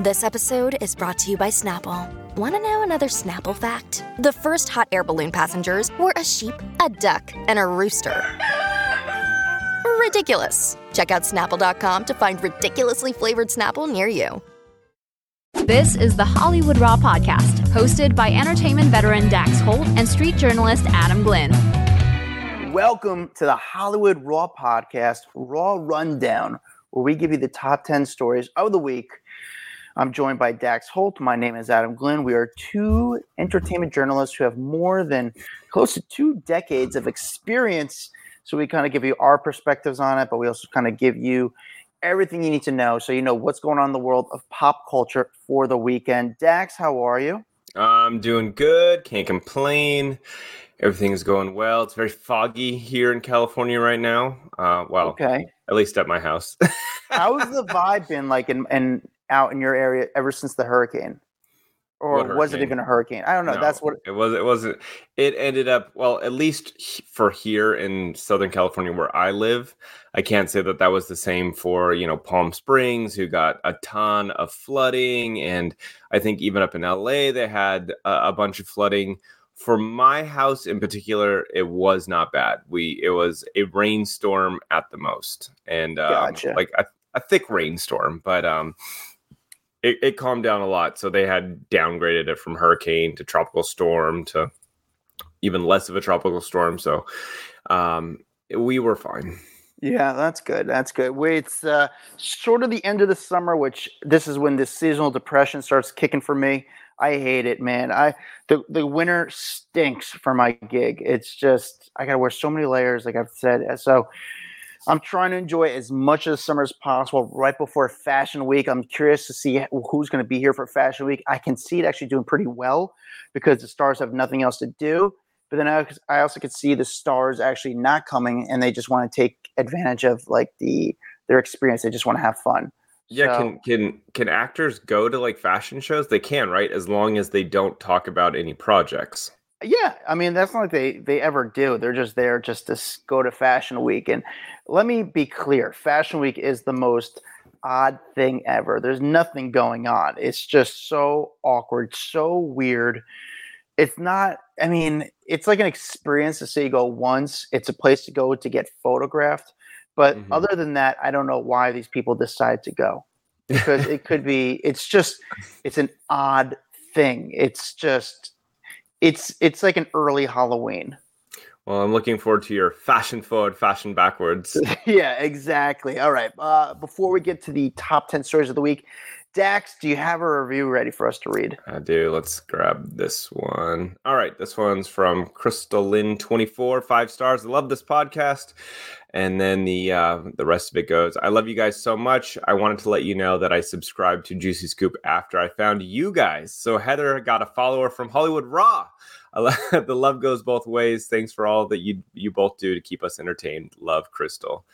This episode is brought to you by Snapple. Want to know another Snapple fact? The first hot air balloon passengers were a sheep, a duck, and a rooster. Ridiculous. Check out Snapple.com to find ridiculously flavored Snapple near you. This is the Hollywood Raw Podcast, hosted by entertainment veteran Dax Holt and street journalist Adam Glyn. Welcome to the Hollywood Raw Podcast, Raw Rundown, where we give you the top 10 stories of the week. I'm joined by Dax Holt. My name is Adam Glyn. We are two entertainment journalists who have more than close to 2 decades of experience. So we kind of give you our perspectives on it, but we also kind of give you everything you need to know so you know what's going on in the world of pop culture for the weekend. Dax, how are you? I'm doing good. Can't complain. Everything's going well. It's very foggy here in California right now. Well, okay. At least at my house. How's the vibe been like in out in your area ever since the hurricane? Or was it even a hurricane? I don't know. No, that's what it was. It wasn't. It ended up, well, at least for here in Southern California where I live, I can't say that that was the same for, you know, Palm Springs, who got a ton of flooding. And I think even up in LA, they had a bunch of flooding. For my house in particular, it was not bad. It was a rainstorm at the most, and gotcha. Like a thick rainstorm, but it calmed down a lot. So they had downgraded it from hurricane to tropical storm to even less of a tropical storm. So we were fine. Yeah, that's good. That's good. It's sort of the end of the summer, which this is when this seasonal depression starts kicking for me. I hate it, man. The winter stinks for my gig. It's just, I got to wear so many layers, like I've said. So I'm trying to enjoy as much of the summer as possible right before Fashion Week. I'm curious to see who's going to be here for Fashion Week. I can see it actually doing pretty well because the stars have nothing else to do. But then I also could see the stars actually not coming, and they just want to take advantage of like their experience. They just want to have fun. Yeah, so, can actors go to like fashion shows? They can, right? As long as they don't talk about any projects. Yeah, I mean, that's not like they ever do. They're just there just to go to Fashion Week. And let me be clear, Fashion Week is the most odd thing ever. There's nothing going on. It's just so awkward, so weird. It's not, I mean, it's like an experience to say you go once. It's a place to go to get photographed. But other than that, I don't know why these people decide to go, because it could be, it's an odd thing. It's like an early Halloween. Well, I'm looking forward to your fashion forward, fashion backwards. Yeah, exactly. All right. Before we get to the top 10 stories of the week, Dax, do you have a review ready for us to read? I do. Let's grab this one. All right. This one's from Crystalyn24, 5 stars. I love this podcast. And then the rest of it goes, I love you guys so much. I wanted to let you know that I subscribed to Juicy Scoop after I found you guys. So Heather got a follower from Hollywood Raw. The love goes both ways. Thanks for all that you both do to keep us entertained. Love, Crystal.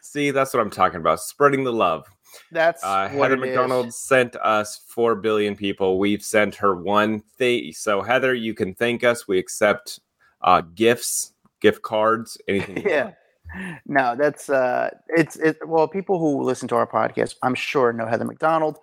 See, that's what I'm talking about. Spreading the love. That's what Heather McDonald is. Sent us 4 billion people. We've sent her 1 thing. So Heather, you can thank us. We accept gifts, gift cards, anything. Yeah. No, that's well, people who listen to our podcast, I'm sure, know Heather McDonald.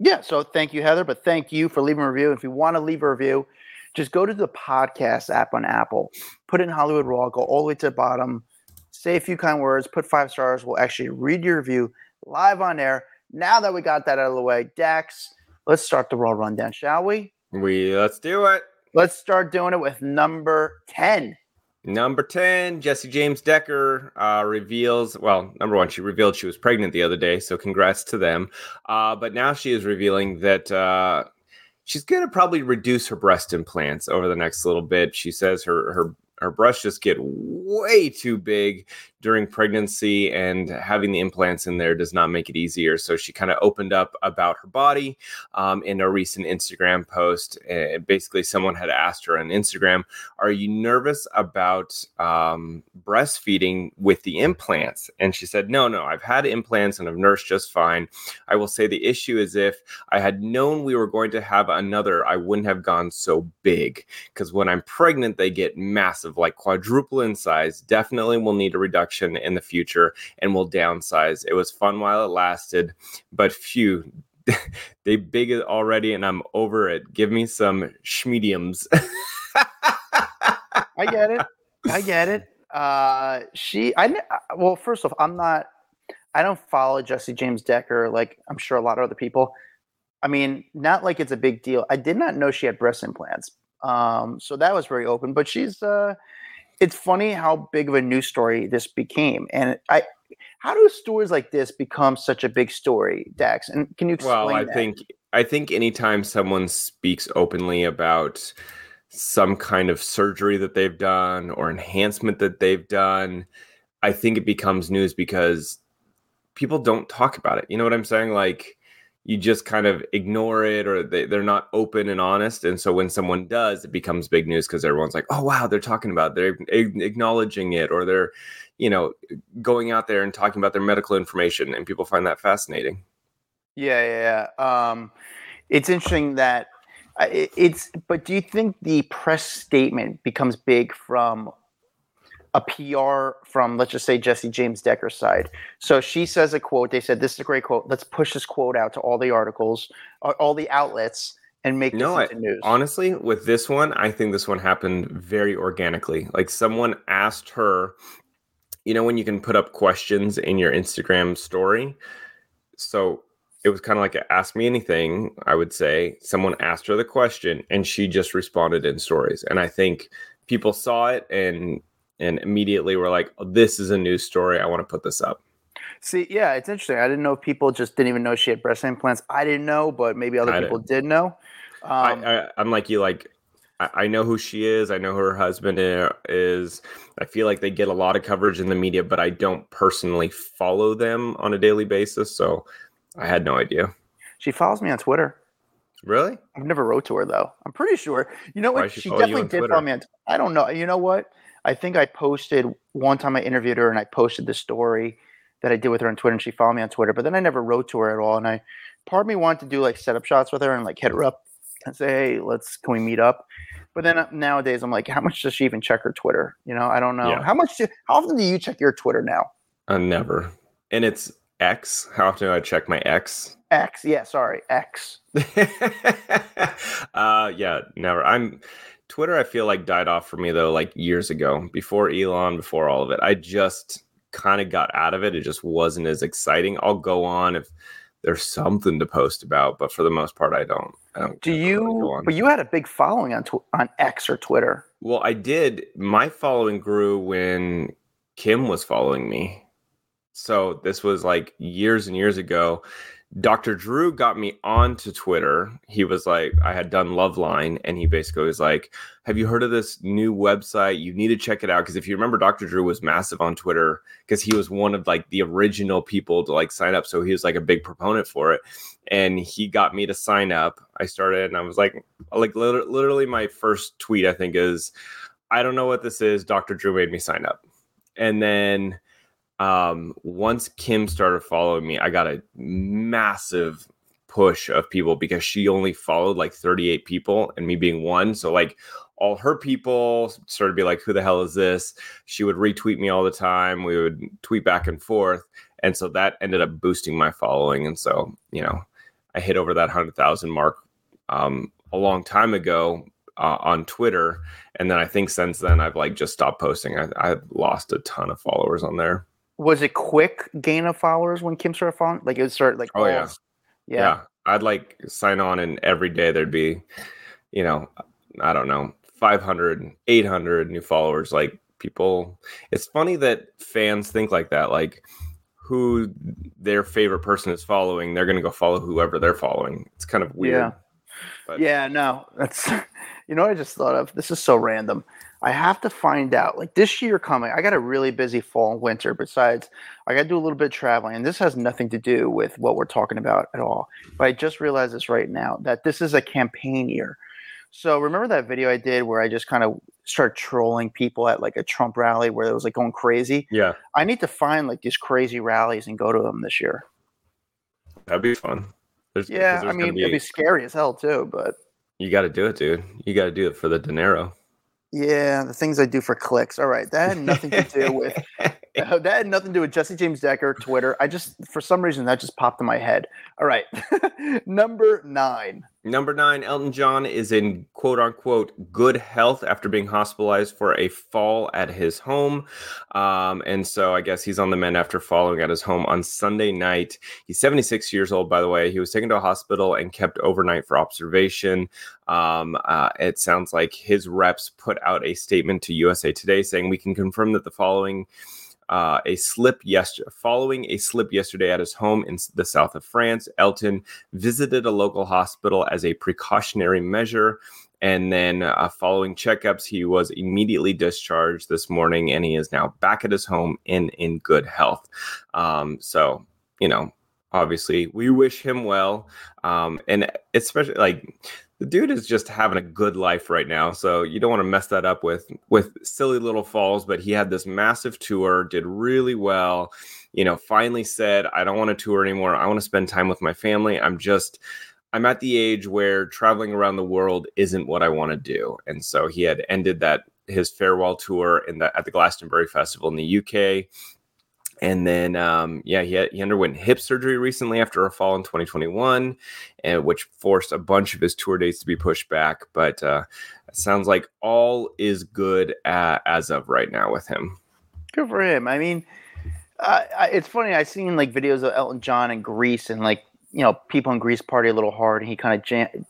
Yeah, so thank you, Heather, but thank you for leaving a review. If you want to leave a review, just go to the podcast app on Apple, put in Hollywood Raw, go all the way to the bottom, say a few kind words, put 5 stars. We'll actually read your review live on air. Now that we got that out of the way, Dax, let's start the Raw Rundown, shall we? Let's do it. Let's start doing it with number 10. Number 10, Jesse James Decker reveals, well, number 1, she revealed she was pregnant the other day, so congrats to them. But now she is revealing that she's going to probably reduce her breast implants over the next little bit. She says her breasts just get way too big during pregnancy, and having the implants in there does not make it easier. So she kind of opened up about her body in a recent Instagram post. Basically, someone had asked her on Instagram, are you nervous about breastfeeding with the implants? And she said, no, I've had implants and I've nursed just fine. I will say the issue is if I had known we were going to have another, I wouldn't have gone so big, because when I'm pregnant, they get massive, like quadruple in size. Definitely will need a reduction production in the future and will downsize. It was fun while it lasted, but phew, they big it already and I'm over it. Give me some schmediums. I get it. Well, first off, I don't follow Jesse James Decker like I'm sure a lot of other people. I mean, not like it's a big deal. I did not know she had breast implants. So that was very open, but it's funny how big of a news story this became. And how do stories like this become such a big story, Dax? And can you explain that? Well, I think anytime someone speaks openly about some kind of surgery that they've done or enhancement that they've done, I think it becomes news because people don't talk about it. You know what I'm saying? Like, you just kind of ignore it, or they're not open and honest. And so when someone does, it becomes big news because everyone's like, oh, wow, they're talking about it. They're acknowledging it, or they're, going out there and talking about their medical information. And people find that fascinating. Yeah. It's interesting that but do you think the press statement becomes big from a PR from, let's just say, Jesse James Decker's side? So she says a quote. They said, this is a great quote. Let's push this quote out to all the articles, all the outlets, and make this into news. Honestly, with this one, I think this one happened very organically. Like, someone asked her, when you can put up questions in your Instagram story. So it was kind of like, ask me anything, I would say. Someone asked her the question, and she just responded in stories. And I think people saw it and immediately were like, oh, this is a news story. I want to put this up. See, yeah, it's interesting. I didn't know if people just didn't even know she had breast implants. I didn't know, but maybe other people did know. I'm like you, like, I know who she is. I know who her husband is. I feel like they get a lot of coverage in the media, but I don't personally follow them on a daily basis. So I had no idea. She follows me on Twitter. Really? I've never wrote to her, though. I'm pretty sure. You know what? She definitely did follow me on Twitter. I don't know. You know what? I think I posted one time I interviewed her and I posted the story that I did with her on Twitter, and she followed me on Twitter, but then I never wrote to her at all. And I, part of me wanted to do like setup shots with her and like hit her up and say, hey, can we meet up? But then nowadays I'm like, how much does she even check her Twitter? I don't know. Yeah. How often do you check your Twitter now? Never. And it's X. How often do I check my X? X. Yeah. Sorry. X. Yeah, never. Twitter, I feel like, died off for me, though, like years ago, before Elon, before all of it. I just kind of got out of it. It just wasn't as exciting. I'll go on if there's something to post about, but for the most part, I don't. But you had a big following on X or Twitter. Well, I did. My following grew when Kim was following me. So this was like years and years ago. Dr. Drew got me onto Twitter. He was like, I had done Loveline, and he basically was like, have you heard of this new website? You need to check it out. Because if you remember, Dr. Drew was massive on Twitter because he was one of like the original people to like sign up. So he was like a big proponent for it. And he got me to sign up. I started, and I was like literally my first tweet, I think, is, I don't know what this is. Dr. Drew made me sign up. And then once Kim started following me, I got a massive push of people because she only followed like 38 people and me being one. So like all her people started to be like, who the hell is this? She would retweet me all the time. We would tweet back and forth. And so that ended up boosting my following. And so, I hit over that 100,000 mark a long time ago on Twitter. And then I think since then I've like just stopped posting. I lost a ton of followers on there. Was it quick gain of followers when Kim started following? Like it would start like, oh yeah. Yeah. I'd like sign on and every day there'd be, I don't know, 500, 800 new followers. Like people, it's funny that fans think like that, like who their favorite person is following. They're going to go follow whoever they're following. It's kind of weird. Yeah. But yeah, no, that's, what I just thought of? This is so random. I have to find out, like this year coming, I got a really busy fall and winter. Besides, I got to do a little bit of traveling, and this has nothing to do with what we're talking about at all. But I just realized this right now, that this is a campaign year. So remember that video I did where I just kind of start trolling people at like a Trump rally where it was like going crazy? Yeah. I need to find like these crazy rallies and go to them this year. That'd be fun. It'd be scary as hell too, but. You got to do it, dude. You got to do it for the dinero. Yeah, the things I do for clicks. All right, that had nothing to do with That had nothing to do with Jesse James Decker, Twitter. I just, for some reason, that just popped in my head. All right. Number 9. Number 9, Elton John is in quote-unquote good health after being hospitalized for a fall at his home. And so I guess he's on the mend after falling at his home on Sunday night. He's 76 years old, by the way. He was taken to a hospital and kept overnight for observation. It sounds like his reps put out a statement to USA Today saying, "We can confirm that the following a slip yesterday at his home in the south of France, Elton visited a local hospital as a precautionary measure. And then following checkups, he was immediately discharged this morning, and he is now back at his home and in good health." So, you know, obviously we wish him well. And especially like the dude is just having a good life right now. So you don't want to mess that up with silly little falls, but he had this massive tour, did really well, you know, finally said, "I don't want to tour anymore. I want to spend time with my family. I'm at the age where traveling around the world isn't what I want to do." And so he had ended his farewell tour at the Glastonbury Festival in the UK. And then, he underwent hip surgery recently after a fall in 2021, which forced a bunch of his tour dates to be pushed back. But it sounds like all is good as of right now with him. Good for him. I mean, it's funny. I've seen like videos of Elton John in Greece, and like, you know, people in Greece party a little hard, and he kind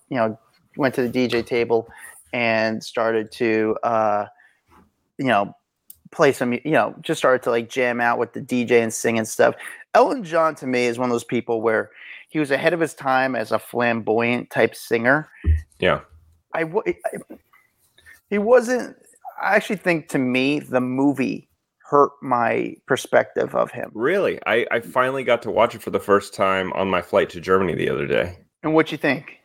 of went to the DJ table and started to play some, just started to like jam out with the DJ and sing and stuff. Elton John to me is one of those people where he was ahead of his time as a flamboyant type singer. Yeah. I actually think, to me, the movie hurt my perspective of him. Really? I finally got to watch it for the first time on my flight to Germany the other day. And what'd you think?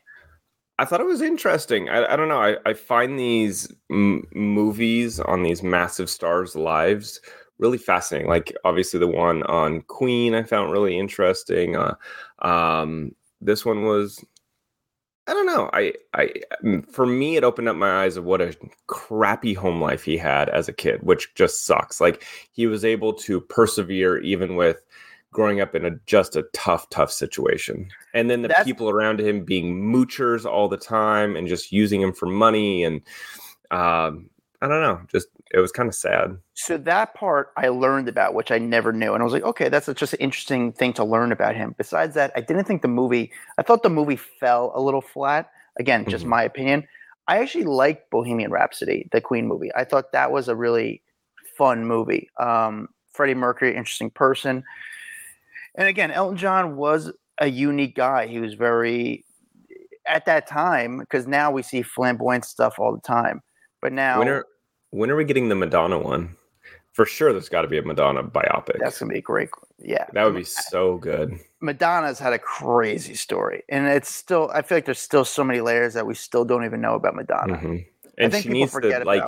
I thought it was interesting. I don't know. I find these movies on these massive stars' lives really fascinating. Like, obviously, the one on Queen I found really interesting. This one was, I don't know. For me, it opened up my eyes of what a crappy home life he had as a kid, which just sucks. Like, he was able to persevere even with growing up in just a tough situation. And then the people around him being moochers all the time and just using him for money. And I don't know, just it was kind of sad. So that part I learned about, which I never knew. And I was like, okay, that's just an interesting thing to learn about him. Besides that, I thought the movie fell a little flat. Again, just my opinion. I actually liked Bohemian Rhapsody, the Queen movie. I thought that was a really fun movie. Freddie Mercury, interesting person. And again, Elton John was a unique guy. He was very, at that time, because now we see flamboyant stuff all the time. But now, when are we getting the Madonna one? For sure, there's got to be a Madonna biopic. That's gonna be great. Yeah, that would be so good. Madonna's had a crazy story, and it's still. I feel like there's still so many layers that we still don't even know about Madonna. Mm-hmm. And I think she needs to like.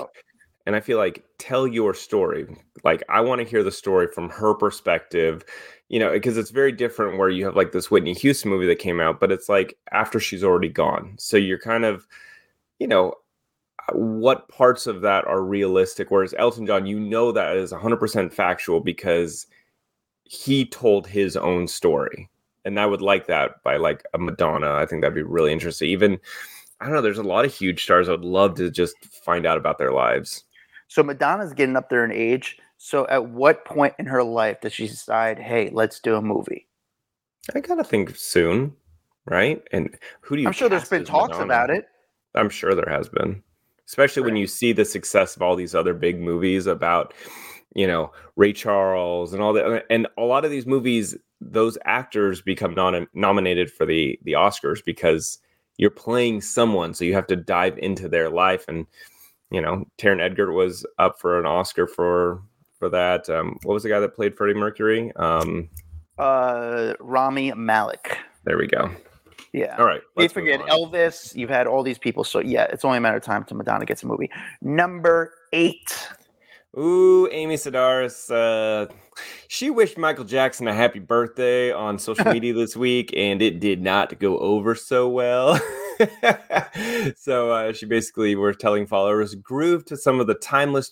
And I feel like tell your story. Like, I want to hear the story from her perspective, you know, because it's very different where you have like this Whitney Houston movie that came out, but it's like after she's already gone. So you're kind of, you know, what parts of that are realistic? Whereas Elton John, you know, that is 100% factual because he told his own story. And I would like that by like a Madonna. I think that'd be really interesting. Even, I don't know, there's a lot of huge stars I would love to just find out about their lives. So Madonna's getting up there in age. So at what point in her life does she decide, hey, let's do a movie? I got to think soon, right? And who do you? I'm sure there's been talks about it. I'm sure there has been. Especially when you see the success of all these other big movies about, you know, Ray Charles and all that. And a lot of these movies, those actors become nominated for the Oscars because you're playing someone. So you have to dive into their life. And you know, Taron Egerton was up for an Oscar for that. What was the guy that played Freddie Mercury? Rami Malek. There we go. Yeah. All right. You forget Elvis. You've had all these people. So, yeah, it's only a matter of time till Madonna gets a movie. Number 8. Ooh, Amy Sedaris. She wished Michael Jackson a happy birthday on social media this week, and it did not go over so well. So she basically were telling followers, groove to some of the timeless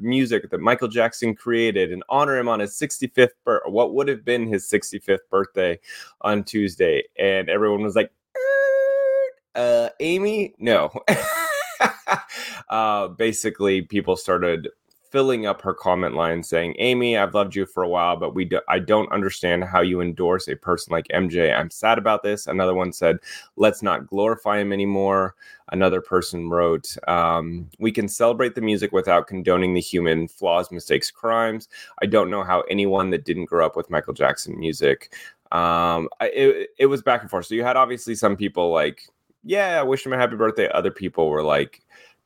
music that Michael Jackson created and honor him on his 65th what would have been his 65th birthday on Tuesday. And everyone was like, Amy, no. Basically, people started filling up her comment line saying, Amy, I've loved you for a while, but I don't understand how you endorse a person like MJ. I'm sad about this. Another one said, let's not glorify him anymore. Another person wrote, we can celebrate the music without condoning the human flaws, mistakes, crimes. I don't know how anyone that didn't grow up with Michael Jackson music. It was back and forth. So you had obviously some people like, yeah, I wish him a happy birthday. Other people were like,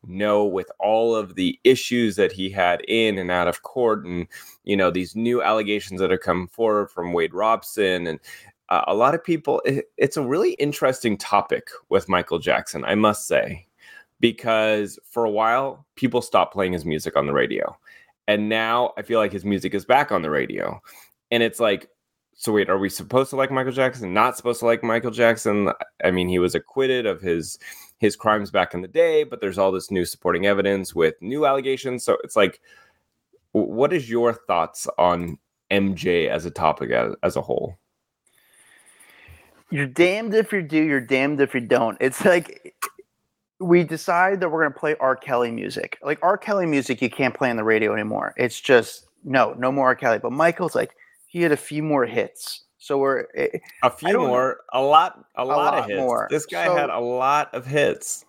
no, with all of the issues that he had in and out of court and, you know, these new allegations that have come forward from Wade Robson and a lot of people, it's a really interesting topic with Michael Jackson, I must say, because for a while, people stopped playing his music on the radio. And now I feel like his music is back on the radio. And it's like, so wait, are we supposed to like Michael Jackson? Not supposed to like Michael Jackson? I mean, he was acquitted of his crimes back in the day, but there's all this new supporting evidence with new allegations. So it's like, what is your thoughts on MJ as a topic as a whole? You're damned if you do, you're damned if you don't. It's like we decide that we're going to play R. Kelly music. Like R. Kelly music, you can't play on the radio anymore. It's just, no more R. Kelly. But Michael's like, he had a few more hits. So we're a few more, a lot of hits. More. This guy had a lot of hits.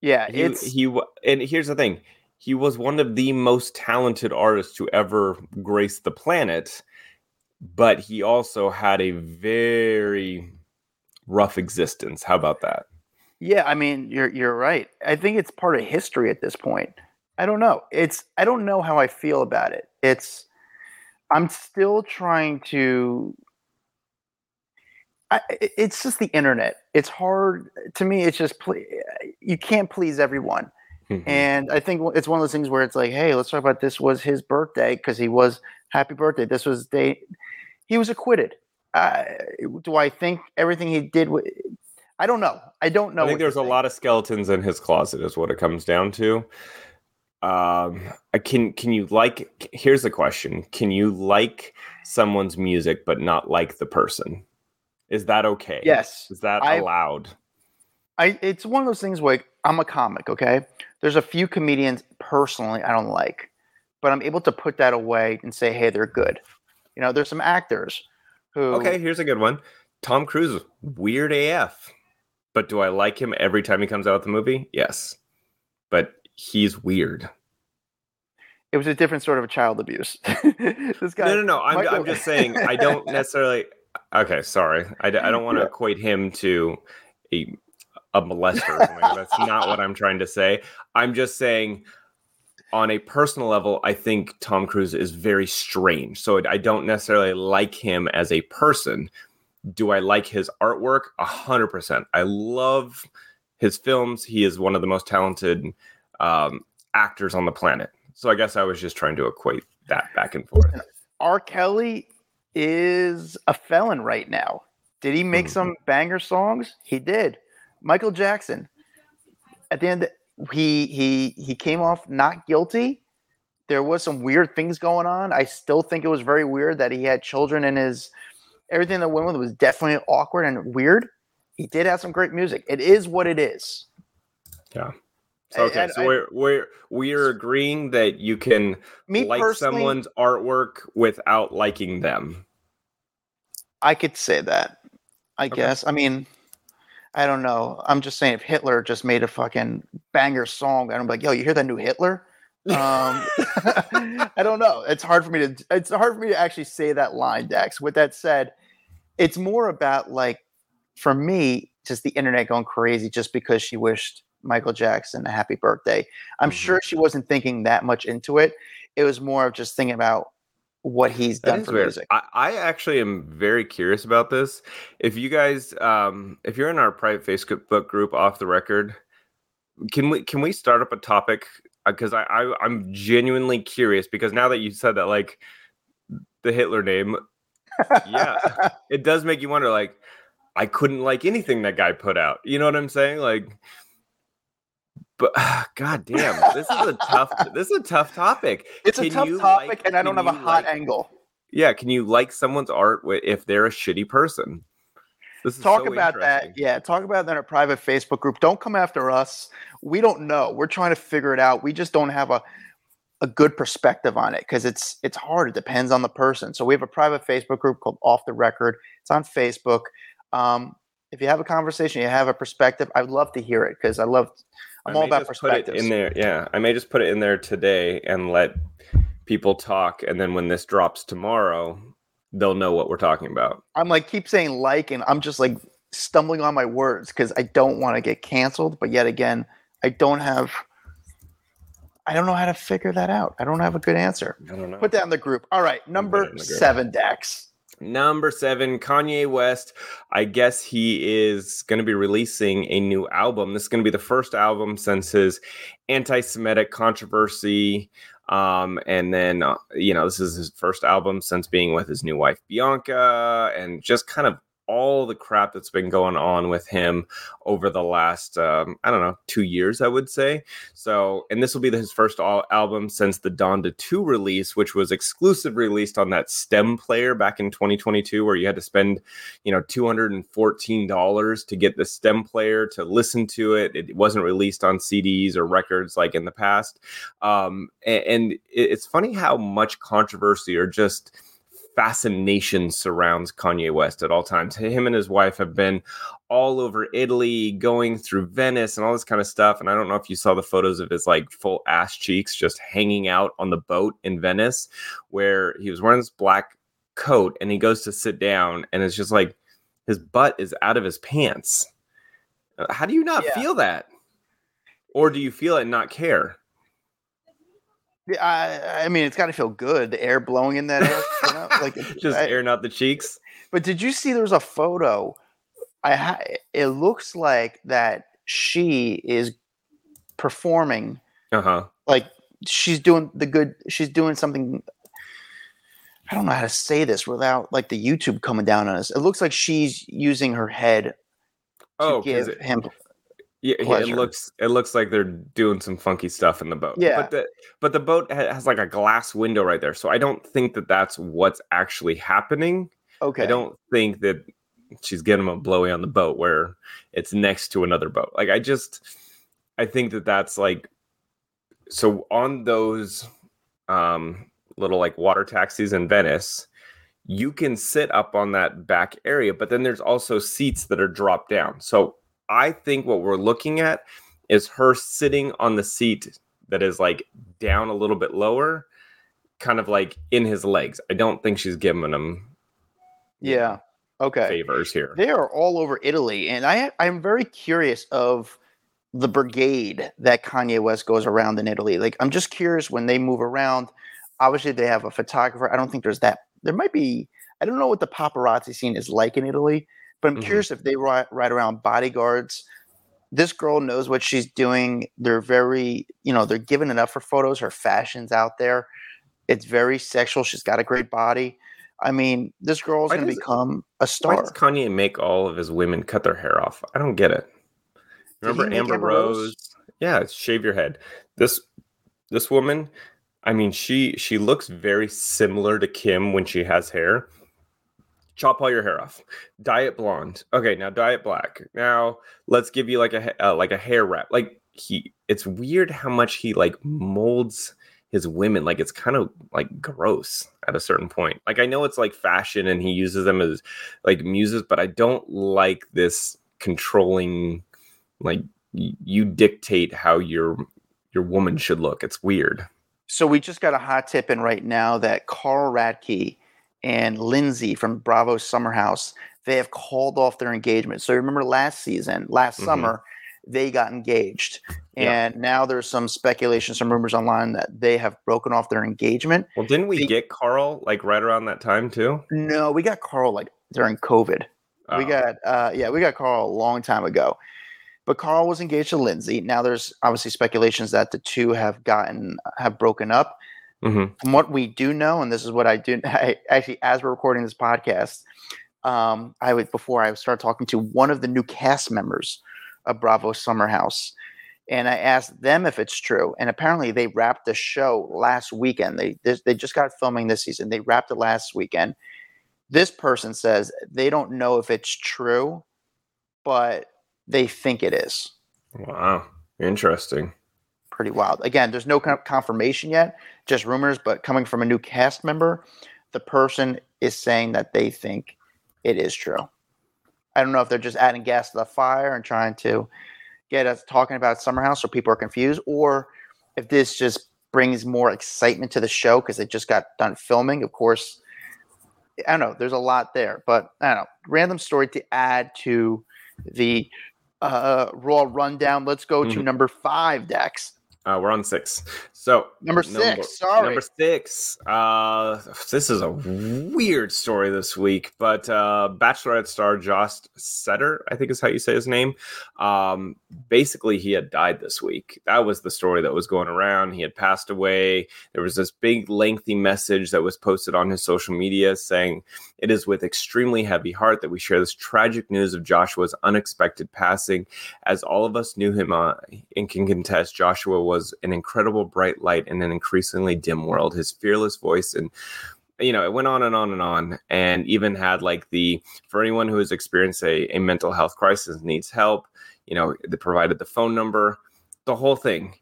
Yeah. And here's the thing. He was one of the most talented artists to ever grace the planet, but he also had a very rough existence. How about that? Yeah. I mean, you're right. I think it's part of history at this point. I don't know. I don't know how I feel about it. I'm still trying to. It's just the internet. It's hard to me. It's just you can't please everyone, and I think it's one of those things where it's like, hey, let's talk about this. Was his birthday because he was happy birthday. This was day. He was acquitted. Do I think everything he did? I don't know. I think there's a lot of skeletons in his closet, is what it comes down to. Can you like, here's the question. Can you like someone's music, but not like the person? Is that okay? Yes. Is that allowed? It's one of those things where like, I'm a comic. Okay. There's a few comedians personally I don't like, but I'm able to put that away and say, hey, they're good. You know, there's some actors who. Okay. Here's a good one. Tom Cruise, weird AF, but do I like him every time he comes out of the movie? Yes. But he's weird. It was a different sort of a child abuse. This guy, no. I'm just saying I don't necessarily. Okay, sorry. I don't want to equate him to a molester. That's not what I'm trying to say. I'm just saying on a personal level, I think Tom Cruise is very strange. So I don't necessarily like him as a person. Do I like his artwork? 100%. I love his films. He is one of the most talented actors on the planet. So I guess I was just trying to equate that back and forth. R. Kelly is a felon right now. Did he make some banger songs? He did. Michael Jackson, at the end, he came off not guilty. There was some weird things going on. I still think it was very weird that he had children in his. Everything that went with it was definitely awkward and weird. He did have some great music. It is what it is. Yeah. Okay, we're agreeing that you can like someone's artwork without liking them. I could say that, I guess. I mean, I don't know. I'm just saying if Hitler just made a fucking banger song, I'm like, yo, you hear that new Hitler? I don't know. It's hard for me to actually say that line, Dax. With that said, it's more about like, for me, just the internet going crazy just because she wished Michael Jackson a happy birthday. I'm sure she wasn't thinking that much into it. It was more of just thinking about what he's done for music. I actually am very curious about this. If you guys, if you're in our private Facebook group Off the Record, can we start up a topic? Because I'm genuinely curious because now that you said that, like the Hitler name, yeah, it does make you wonder, like, I couldn't like anything that guy put out. You know what I'm saying? Like, but goddamn, this is a tough. This is a tough topic. It's a tough topic, like, and I don't have a hot angle. Yeah, can you like someone's art if they're a shitty person? This is talk about that. Yeah, talk about that in a private Facebook group. Don't come after us. We don't know. We're trying to figure it out. We just don't have a good perspective on it because it's hard. It depends on the person. So we have a private Facebook group called Off the Record. It's on Facebook. If you have a conversation, you have a perspective, I'd love to hear it because I'm all about perspectives. Put it in there. Yeah, I may just put it in there today and let people talk. And then when this drops tomorrow, they'll know what we're talking about. I'm like, keep saying like, and I'm just like stumbling on my words because I don't want to get canceled. But yet again, I don't know how to figure that out. I don't have a good answer. I don't know. Put that in the group. All right. Number 7, Dax. Number 7, Kanye West. I guess he is going to be releasing a new album. This is going to be the first album since his anti-Semitic controversy. And then, this is his first album since being with his new wife, Bianca, and just kind of all the crap that's been going on with him over the last, 2 years, I would say. So, and this will be his first album since the Donda 2 release, which was exclusive released on that STEM player back in 2022, where you had to spend, $214 to get the STEM player to listen to it. It wasn't released on CDs or records like in the past. And it's funny how much controversy or just fascination surrounds Kanye West at all times. Him and his wife have been all over Italy, going through Venice and all this kind of stuff. And I don't know if you saw the photos of his like full ass cheeks just hanging out on the boat in Venice, where he was wearing this black coat and he goes to sit down and it's just like his butt is out of his pants. How do you not feel that? Or do you feel it and not care? I mean, it's got to feel good. The air blowing in that air, just airing out the cheeks. But did you see? There was a photo. It looks like that she is performing. Like she's doing the good. She's doing something. I don't know how to say this without like the YouTube coming down on us. It looks like she's using her head. To give him. Yeah, it looks like they're doing some funky stuff in the boat. Yeah, but the boat has like a glass window right there, so I don't think that that's what's actually happening. Okay, I don't think that she's getting a blowy on the boat where it's next to another boat. Like I think that that's like so on those little like water taxis in Venice. You can sit up on that back area, but then there's also seats that are dropped down. So I think what we're looking at is her sitting on the seat that is like down a little bit lower, kind of like in his legs. I don't think she's giving him favors here. They are all over Italy. And I'm very curious of the brigade that Kanye West goes around in Italy. Like, I'm just curious when they move around. Obviously, they have a photographer. I don't think there's that. There might be, I don't know what the paparazzi scene is like in Italy. But I'm curious if they ride around bodyguards. This girl knows what she's doing. They're very, they're giving it up for photos. Her fashion's out there. It's very sexual. She's got a great body. I mean, this girl's going to become a star. Why does Kanye make all of his women cut their hair off? I don't get it. Remember Amber Rose? Yeah, shave your head. This woman, I mean, she looks very similar to Kim when she has hair. Chop all your hair off. Dye it blonde. Okay, now dye it black. Now let's give you like a hair wrap. Like it's weird how much he like molds his women. Like it's kind of like gross at a certain point. Like I know it's like fashion and he uses them as like muses, but I don't like this controlling. Like you dictate how your woman should look. It's weird. So we just got a hot tip in right now that Carl Radke and Lindsay from Bravo Summer House, they have called off their engagement. So remember last summer, they got engaged. And now there's some speculation, some rumors online that they have broken off their engagement. Well, didn't we get Carl like right around that time too? No, we got Carl like during COVID. Oh. We got Carl a long time ago. But Carl was engaged to Lindsay. Now there's obviously speculations that the two have broken up. From what we do know, and this is what I do, actually, as we're recording this podcast, I started talking to one of the new cast members of Bravo Summer House, and I asked them if it's true. And apparently they wrapped the show last weekend. They just got filming this season. They wrapped it last weekend. This person says they don't know if it's true, but they think it is. Wow. Interesting. Pretty wild. Again, there's no confirmation yet, just rumors, but coming from a new cast member, the person is saying that they think it is true. I don't know if they're just adding gas to the fire and trying to get us talking about Summer House so people are confused, or if this just brings more excitement to the show because they just got done filming. Of course, I don't know. There's a lot there, but I don't know. Random story to add to the Raw rundown. Let's go to number 5, Dax. We're on 6. So number six. This is a weird story this week, but Bachelorette star Josh Setter, I think is how you say his name. Basically, he had died this week. That was the story that was going around. He had passed away. There was this big, lengthy message that was posted on his social media saying, "It is with extremely heavy heart that we share this tragic news of Joshua's unexpected passing. As all of us knew him and can contest, Joshua was an incredible bright light in an increasingly dim world. His fearless voice and, you know, it went on and on and on, and even had like the, for anyone who has experienced a mental health crisis, needs help, you know, they provided the phone number, the whole thing.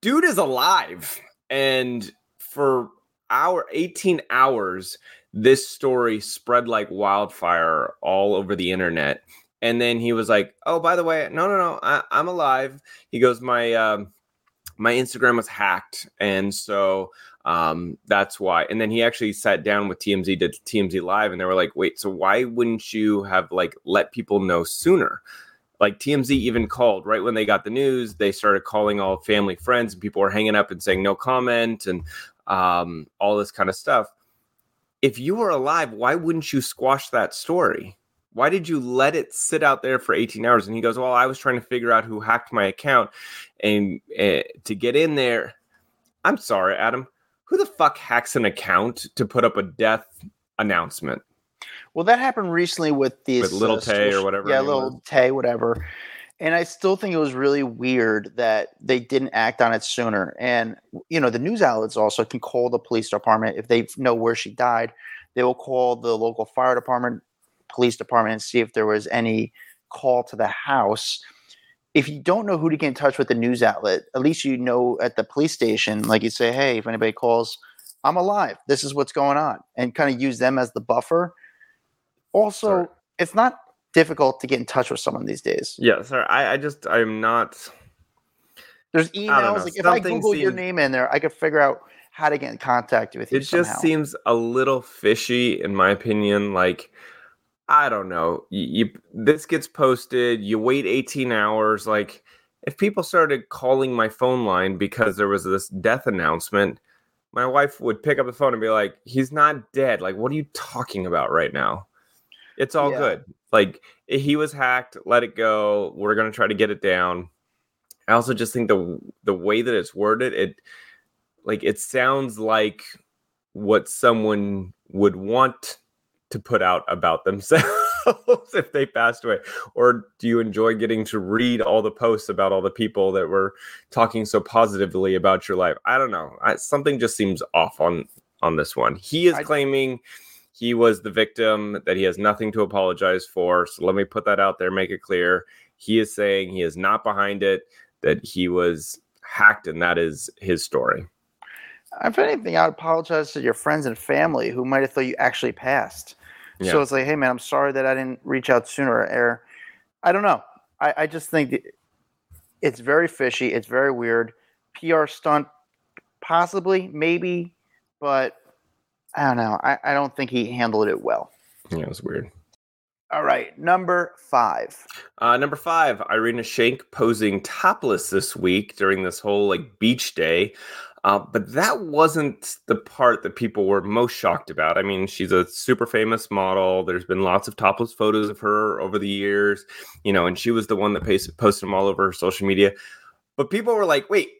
Dude is alive. And for 18 hours, this story spread like wildfire all over the internet. And then he was like, "Oh, by the way, no, I'm alive." He goes, my Instagram was hacked. And so that's why. And then he actually sat down with TMZ, did TMZ Live. And they were like, "Wait, so why wouldn't you have like let people know sooner?" Like TMZ even called right when they got the news. They started calling all family, friends, and people were hanging up and saying no comment and all this kind of stuff. If you were alive, why wouldn't you squash that story? Why did you let it sit out there for 18 hours? And he goes, "Well, I was trying to figure out who hacked my account and to get in there." I'm sorry, Adam. Who the fuck hacks an account to put up a death announcement? Well, that happened recently with these. With Little Tay or whatever. Yeah, Little Tay, whatever. And I still think it was really weird that they didn't act on it sooner. And, you know, the news outlets also can call the police department. If they know where she died, they will call the local fire department, police department, and see if there was any call to the house. If you don't know who to get in touch with the news outlet, at least you know at the police station, like you say, "Hey, if anybody calls, I'm alive. This is what's going on," and kind of use them as the buffer. Also, sorry, it's not difficult to get in touch with someone these days. Yeah, sorry. I'm not. There's emails. Like if I Google your name in there, I could figure out how to get in contact with you. It just seems a little fishy, in my opinion. Like, I don't know. This gets posted. You wait 18 hours. Like, if people started calling my phone line because there was this death announcement, my wife would pick up the phone and be like, "He's not dead. Like, what are you talking about right now? It's all good. Like, he was hacked. Let it go. We're going to try to get it down." I also just think the way that it's worded, it sounds like what someone would want to put out about themselves if they passed away. Or do you enjoy getting to read all the posts about all the people that were talking so positively about your life? I don't know. Something just seems off on this one. He is claiming he was the victim, that he has nothing to apologize for. So let me put that out there, make it clear. He is saying he is not behind it, that he was hacked, and that is his story. If anything, I would apologize to your friends and family who might have thought you actually passed. Yeah. So it's like, "Hey, man, I'm sorry that I didn't reach out sooner." Or, I don't know. I just think it's very fishy. It's very weird. PR stunt, possibly, maybe, but I don't know. I don't think he handled it well. Yeah, it was weird. All right, number 5. Number 5, Irina Shayk posing topless this week during this whole like beach day. But that wasn't the part that people were most shocked about. I mean, she's a super famous model. There's been lots of topless photos of her over the years, you know, and she was the one that posted them all over her social media. But people were like, "Wait,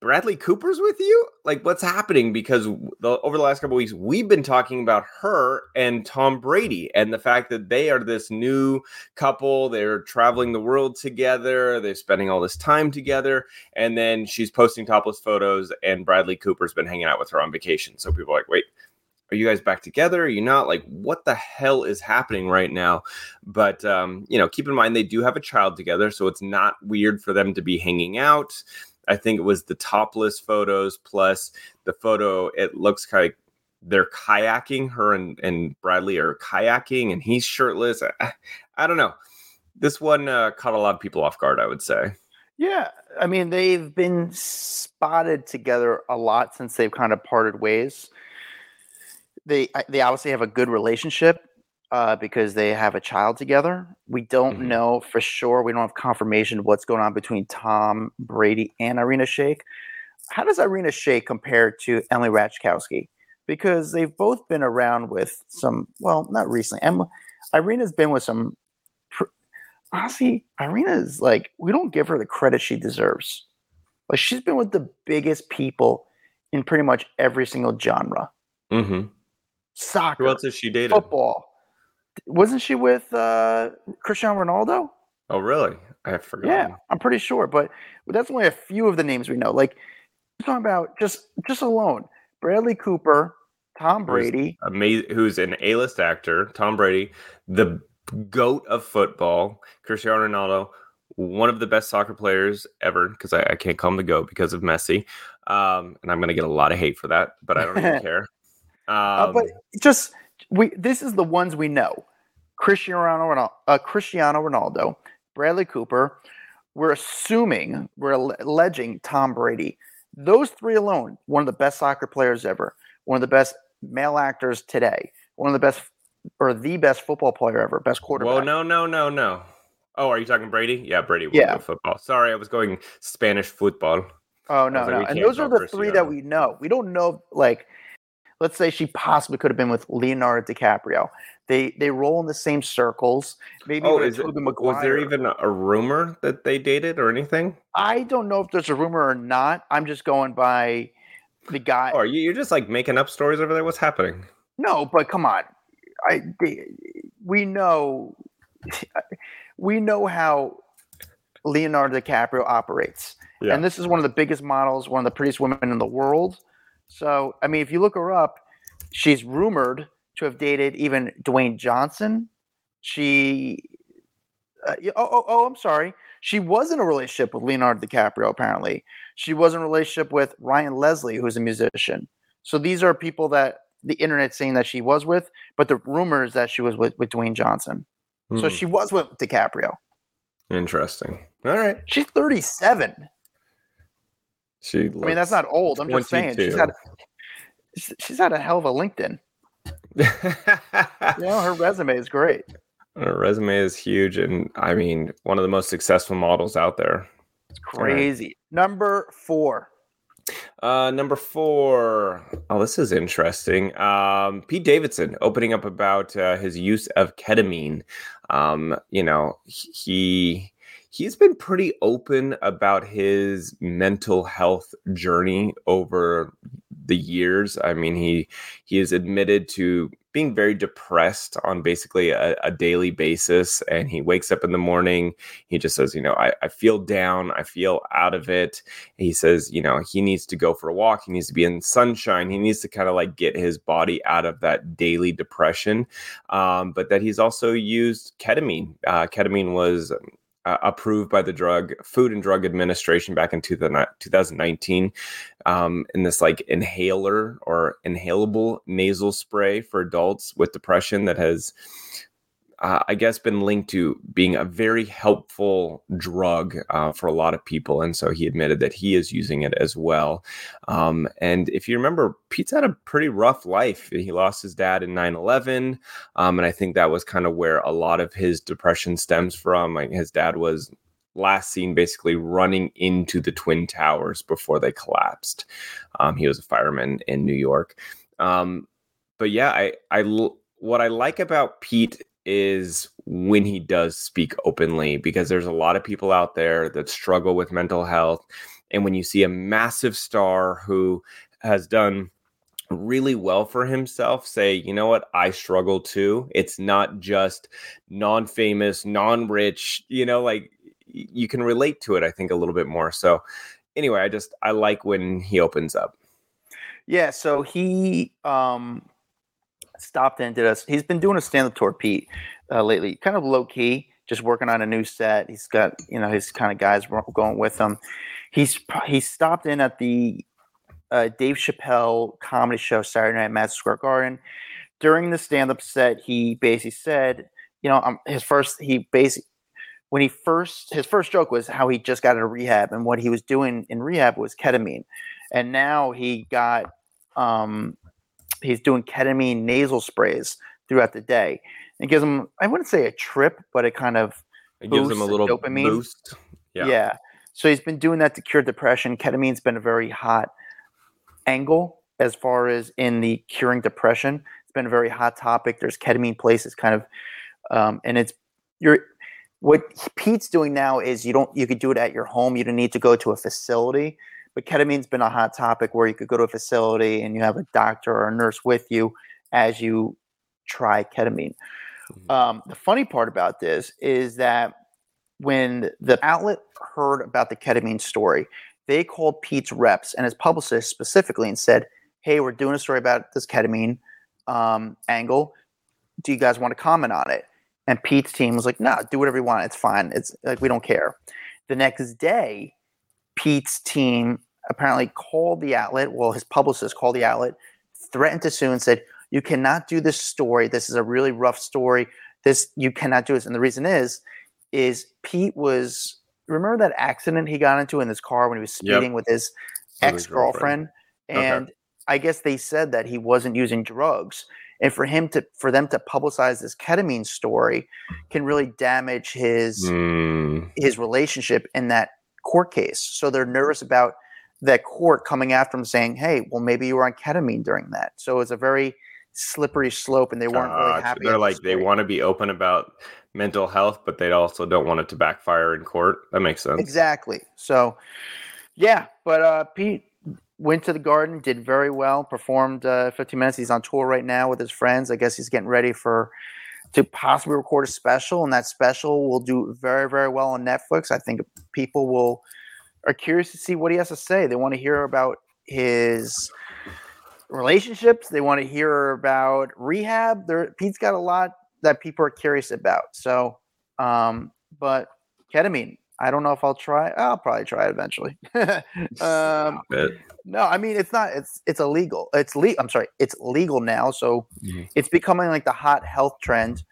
Bradley Cooper's with you? Like, what's happening? Because over the last couple of weeks, we've been talking about her and Tom Brady and the fact that they are this new couple. They're traveling the world together. They're spending all this time together. And then she's posting topless photos, and Bradley Cooper's been hanging out with her on vacation. So people are like, wait, are you guys back together? Are you not? Like, what the hell is happening right now? But, you know, keep in mind, they do have a child together. So it's not weird for them to be hanging out. I think it was the topless photos plus the photo. It looks kind of like they're kayaking. Her and Bradley are kayaking and he's shirtless. I don't know. This one caught a lot of people off guard, I would say. Yeah. I mean, they've been spotted together a lot since they've kind of parted ways. They obviously have a good relationship because they have a child together. We don't know for sure. We don't have confirmation of what's going on between Tom Brady and Irina Shayk. How does Irina Shayk compare to Emily Ratajkowski? Because they've both been around with some, well, not recently. Irina's been with some, honestly, Irina's like, we don't give her the credit she deserves. Like, she's been with the biggest people in pretty much every single genre. Mm-hmm. Soccer. Who else has she dated? Football. Wasn't she with Cristiano Ronaldo? Oh, really? I forgot. Yeah, I'm pretty sure. But that's only a few of the names we know. Like, we're talking about just alone. Bradley Cooper, Tom Brady. Who's an A-list actor. Tom Brady, the GOAT of football. Cristiano Ronaldo, one of the best soccer players ever, because I can't call him the GOAT because of Messi. And I'm going to get a lot of hate for that, but I don't even care. But just... This is the ones we know. Cristiano Ronaldo, Bradley Cooper. We're alleging Tom Brady. Those three alone, one of the best soccer players ever, one of the best male actors today, one of the best or the best football player ever, best quarterback. Well, no. Oh, are you talking Brady? Yeah, Brady was good football. Sorry, I was going Spanish football. Oh, no. Like, and those are the three that we know. We don't know, like... Let's say she possibly could have been with Leonardo DiCaprio. They roll in the same circles. Maybe was there even a rumor that they dated or anything? I don't know if there's a rumor or not. I'm just going by the guy. Oh, are you just like making up stories over there? What's happening? No, but come on. We know how Leonardo DiCaprio operates. Yeah. And this is one of the biggest models, one of the prettiest women in the world. So, I mean, if you look her up, she's rumored to have dated even Dwayne Johnson. I'm sorry. She was in a relationship with Leonardo DiCaprio, apparently. She was in a relationship with Ryan Leslie, who's a musician. So these are people that the internet's saying that she was with, but the rumor is that she was with Dwayne Johnson. So she was with DiCaprio. Interesting. All right. She's 37. That's not old. I'm 22. Just saying she's had a hell of a LinkedIn. Her resume is great. Her resume is huge, and I mean, one of the most successful models out there. It's crazy. Right. Number four. Oh, this is interesting. Pete Davidson opening up about his use of ketamine. You know, He's been pretty open about his mental health journey over the years. I mean, he has admitted to being very depressed on basically a daily basis. And he wakes up in the morning. He just says, you know, I feel down. I feel out of it. And he says, you know, he needs to go for a walk. He needs to be in sunshine. He needs to kind of like get his body out of that daily depression. But that he's also used ketamine. Ketamine was... approved by the Food and Drug Administration back in 2019 in this like inhaler or inhalable nasal spray for adults with depression that has, I guess, been linked to being a very helpful drug for a lot of people. And so he admitted that he is using it as well. And if you remember, Pete's had a pretty rough life. He lost his dad in 9/11. And I think that was kind of where a lot of his depression stems from. Like, his dad was last seen basically running into the Twin Towers before they collapsed. He was a fireman in New York. But yeah, what I like about Pete is when he does speak openly, because there's a lot of people out there that struggle with mental health. And when you see a massive star who has done really well for himself say, you know what, I struggle too. It's not just non-famous, non-rich, you know, like you can relate to it, I think, a little bit more. So anyway, I like when he opens up. Yeah. So he stopped and he's been doing a stand-up tour, Pete, lately, kind of low key, just working on a new set. He's got, his kind of guys going with him. He stopped in at the Dave Chappelle comedy show Saturday Night at Madison Square Garden. During the stand-up set, he basically said, his first joke was how he just got out of rehab, and what he was doing in rehab was ketamine, and now he's doing ketamine nasal sprays throughout the day. It gives him, I wouldn't say a trip, but it kind of gives him a little dopamine boost. Yeah. So he's been doing that to cure depression. Ketamine's been a very hot angle as far as in the curing depression. It's been a very hot topic. There's ketamine places kind of and it's what Pete's doing now is you could do it at your home. You don't need to go to a facility, but ketamine's been a hot topic where you could go to a facility and you have a doctor or a nurse with you as you try ketamine. Mm-hmm. The funny part about this is that when the outlet heard about the ketamine story, they called Pete's reps and his publicist specifically and said, hey, we're doing a story about this ketamine angle. Do you guys want to comment on it? And Pete's team was like, no, do whatever you want. It's fine. It's like, we don't care. The next day, Pete's team apparently called the outlet. Well, his publicist called the outlet, threatened to sue and said, you cannot do this story. This is a really rough story. You cannot do this. And the reason is Pete was... Remember that accident he got into in his car when he was speeding with his ex-girlfriend? And I guess they said that he wasn't using drugs. And for them to publicize this ketamine story can really damage his relationship in that court case. So they're nervous about that court coming after him saying, hey, well, maybe you were on ketamine during that. So it's a very slippery slope, and they weren't really happy. So they're like, they want to be open about mental health, but they also don't want it to backfire in court. That makes sense. Exactly. So, yeah. But Pete went to the Garden, did very well, performed 15 minutes. He's on tour right now with his friends. I guess he's getting ready to possibly record a special, and that special will do very, very well on Netflix. I think people are curious to see what he has to say. They want to hear about his relationships. They want to hear about rehab. Pete's got a lot that people are curious about. So, but ketamine, I don't know if I'll try. I'll probably try it eventually. No, I mean, it's not, it's illegal. It's legal now. So It's becoming like the hot health trend.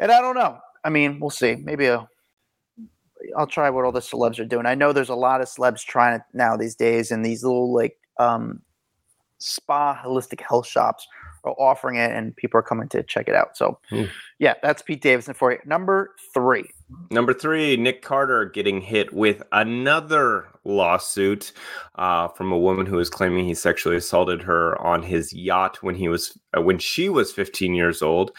And I don't know. I mean, we'll see. Maybe I'll try what all the celebs are doing. I know there's a lot of celebs trying it now these days, and these little like, spa holistic health shops are offering it, and people are coming to check it out. So yeah, that's Pete Davidson for you. Number three, Nick Carter getting hit with another lawsuit from a woman who is claiming he sexually assaulted her on his yacht when she was 15 years old.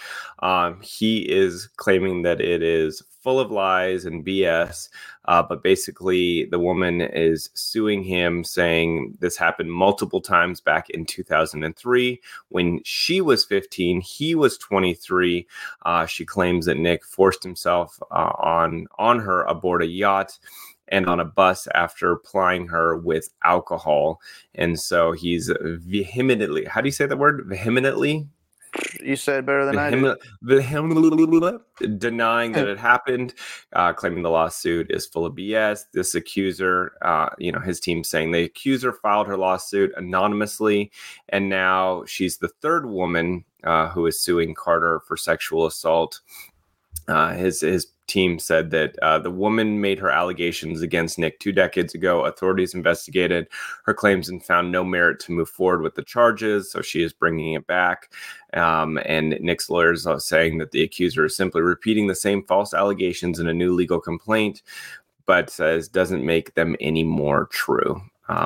He is claiming that it is full of lies and BS. But basically, the woman is suing him, saying this happened multiple times back in 2003. When she was 15, he was 23. She claims that Nick forced himself on her aboard a yacht and on a bus after plying her with alcohol. And so he's vehemently... How do you say that word? Vehemently? You said better than I did. Denying that it happened, claiming the lawsuit is full of BS. This accuser, his team saying the accuser filed her lawsuit anonymously, and now she's the third woman who is suing Carter for sexual assault. His team said that the woman made her allegations against Nick 2 decades ago. Authorities investigated her claims and found no merit to move forward with the charges, so she is bringing it back. And Nick's lawyers are saying that the accuser is simply repeating the same false allegations in a new legal complaint, but says doesn't make them any more true.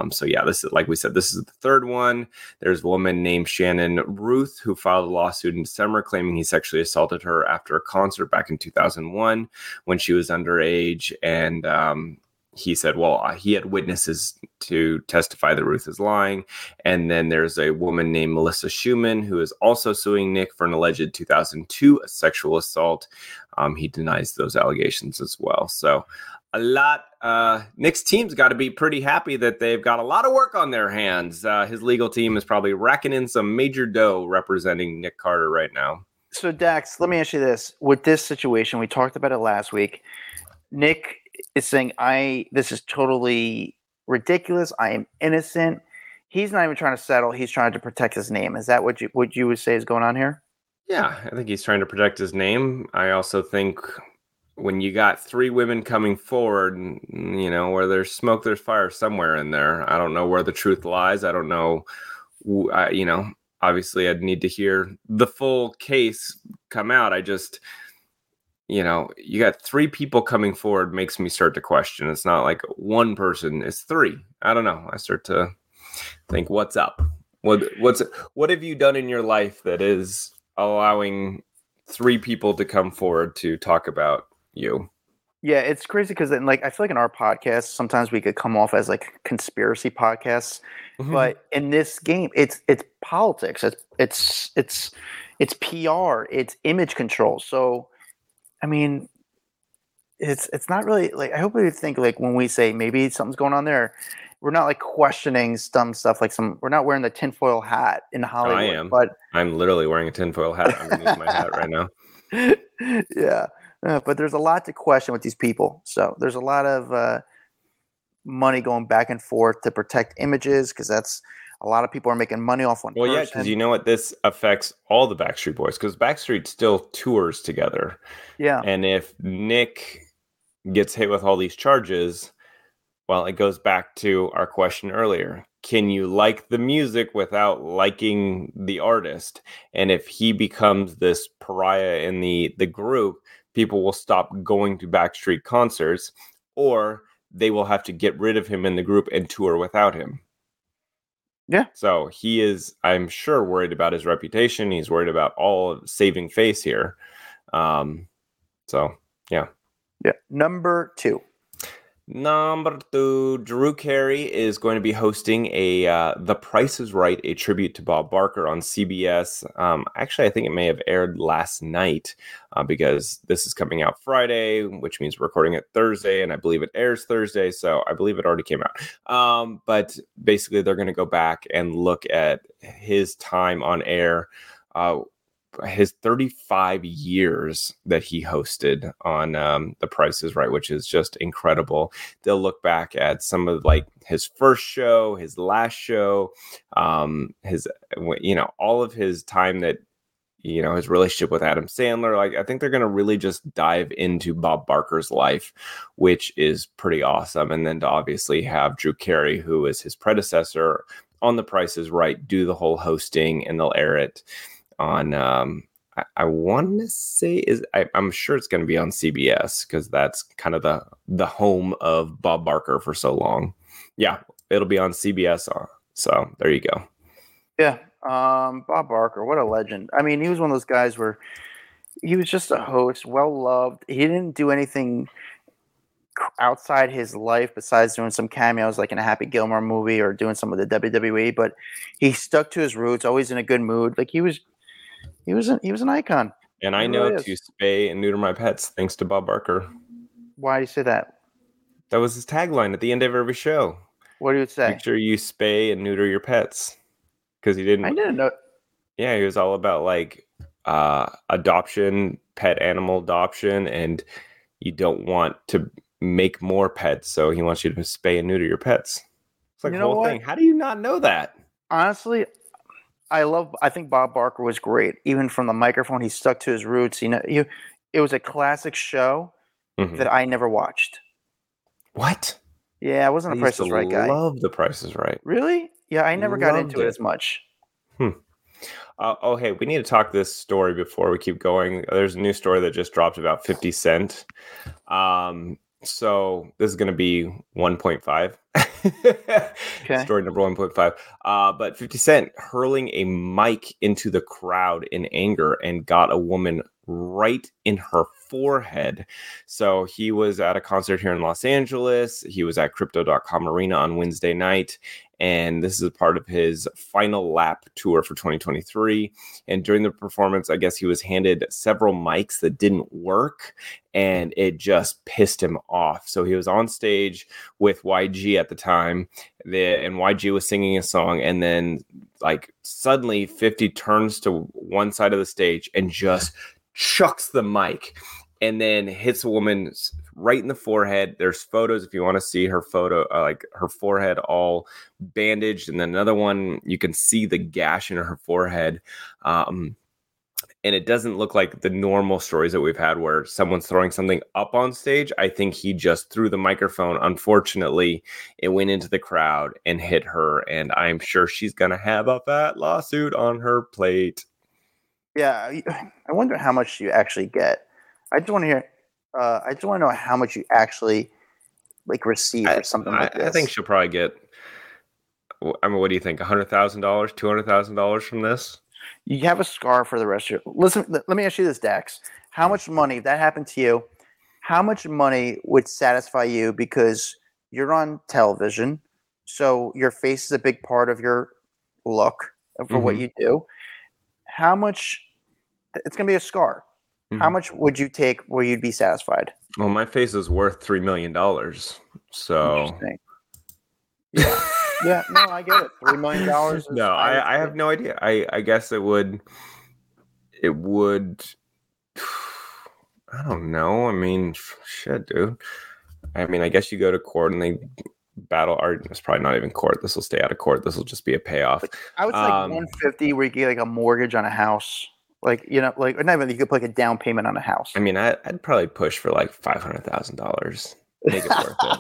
So yeah, this is, like we said, this is the third one. There's a woman named Shannon Ruth who filed a lawsuit in December claiming he sexually assaulted her after a concert back in 2001 when she was underage, and he said, well, he had witnesses to testify that Ruth is lying. And then there's a woman named Melissa Schumann, who is also suing Nick for an alleged 2002 sexual assault. He denies those allegations as well. So a lot. Nick's team's got to be pretty happy that they've got a lot of work on their hands. His legal team is probably racking in some major dough representing Nick Carter right now. So, Dax, let me ask you this. With this situation, we talked about it last week. Nick is saying, this is totally ridiculous. I am innocent. He's not even trying to settle. He's trying to protect his name. Is that what you would say is going on here? Yeah, I think he's trying to protect his name. I also think when you got three women coming forward, you know, where there's smoke, there's fire somewhere in there. I don't know where the truth lies. I don't know. You know, obviously I'd need to hear the full case come out. I just... you know, you got three people coming forward makes me start to question. It's not like one person, it's three. I don't know. I start to think, what's up? What have you done in your life that is allowing three people to come forward to talk about you? Yeah, it's crazy because then, like, I feel like in our podcast, sometimes we could come off as like conspiracy podcasts, mm-hmm. but in this game, it's politics, it's PR, it's image control. So I mean, it's not really like, I hope we think like when we say maybe something's going on there, we're not like questioning some stuff like we're not wearing the tinfoil hat in Hollywood. I am, but I'm literally wearing a tinfoil hat underneath my hat right now. Yeah, but there's a lot to question with these people. So there's a lot of money going back and forth to protect images because that's a lot of people are making money off one. Well, person. Yeah, because you know what? This affects all the Backstreet Boys because Backstreet still tours together. Yeah. And if Nick gets hit with all these charges, well, it goes back to our question earlier. Can you like the music without liking the artist? And if he becomes this pariah in the group, people will stop going to Backstreet concerts or they will have to get rid of him in the group and tour without him. Yeah. So he is, I'm sure, worried about his reputation. He's worried about all of saving face here. So, yeah. Yeah. Number two, Drew Carey is going to be hosting a The Price Is Right, a tribute to Bob Barker on CBS. Actually, I think it may have aired last night because this is coming out Friday, which means we're recording it Thursday, and I believe it airs Thursday, so I believe it already came out. But basically, they're going to go back and look at his time on air, his 35 years that he hosted on The Price Is Right, which is just incredible. They'll look back at some of like his first show, his last show, his, you know, all of his time that, you know, his relationship with Adam Sandler. Like, I think they're going to really just dive into Bob Barker's life, which is pretty awesome. And then to obviously have Drew Carey, who is his predecessor on The Price Is Right, do the whole hosting, and they'll air it on I want to say I'm sure it's going to be on CBS because that's kind of the home of Bob Barker for so long. Yeah, it'll be on CBS. So there you go. Yeah, Bob Barker, what a legend. I mean, he was one of those guys where he was just a host, well loved. He didn't do anything outside his life besides doing some cameos like in a Happy Gilmore movie or doing some of the WWE, but he stuck to his roots, always in a good mood. Like he was an icon. And I know to spay and neuter my pets thanks to Bob Barker. Why do you say that? That was his tagline at the end of every show. What do you say? Make sure you spay and neuter your pets. Because I didn't know. Yeah, he was all about like adoption, pet animal adoption, and you don't want to make more pets, so he wants you to spay and neuter your pets. It's like the whole thing. How do you not know that? Honestly, I think Bob Barker was great. Even from the microphone, he stuck to his roots. You know, it was a classic show that I never watched. What? Yeah, I wasn't a Price is Right guy. I love The Price is Right. Really? Yeah, I never got into it as much. Hey, we need to talk this story before we keep going. There's a new story that just dropped about 50 Cent. So this is going to be 1.5. Okay. Story number 1.5. But 50 Cent hurling a mic into the crowd in anger and got a woman right in her forehead. So he was at a concert here in Los Angeles. He was at Crypto.com Arena on Wednesday night. And this is part of his final lap tour for 2023. And during the performance, I guess he was handed several mics that didn't work, and it just pissed him off. So he was on stage with YG at the time, and YG was singing a song, and then like suddenly 50 turns to one side of the stage and just chucks the mic and then hits a woman right in the forehead. There's photos if you want to see her photo, like her forehead all bandaged. And then another one, you can see the gash in her forehead. And it doesn't look like the normal stories that we've had where someone's throwing something up on stage. I think he just threw the microphone. Unfortunately, it went into the crowd and hit her. And I'm sure she's going to have a fat lawsuit on her plate. Yeah, I wonder how much you actually get. I just want to hear. I just want to know how much you actually like receive or something like this. I think she'll probably get. I mean, what do you think? $100,000, $200,000 from this? You have a scar for the rest of your. Listen, let me ask you this, Dax. How much money, if that happened to you? How much money would satisfy you because you're on television, so your face is a big part of your look for what you do. How much? It's going to be a scar. How much would you take where you'd be satisfied? Well, my face is worth $3 million. So. Yeah. Yeah. No, I get it. $3 million. No, I have no idea. I guess it would, I don't know. I mean, shit, dude. I mean, I guess you go to court and they battle art. It's probably not even court. This will stay out of court. This will just be a payoff. I would say like 150 where you get like a mortgage on a house. Like, you know, like, or not even, you could put like a down payment on a house. I mean, I'd probably push for like $500,000. Make it worth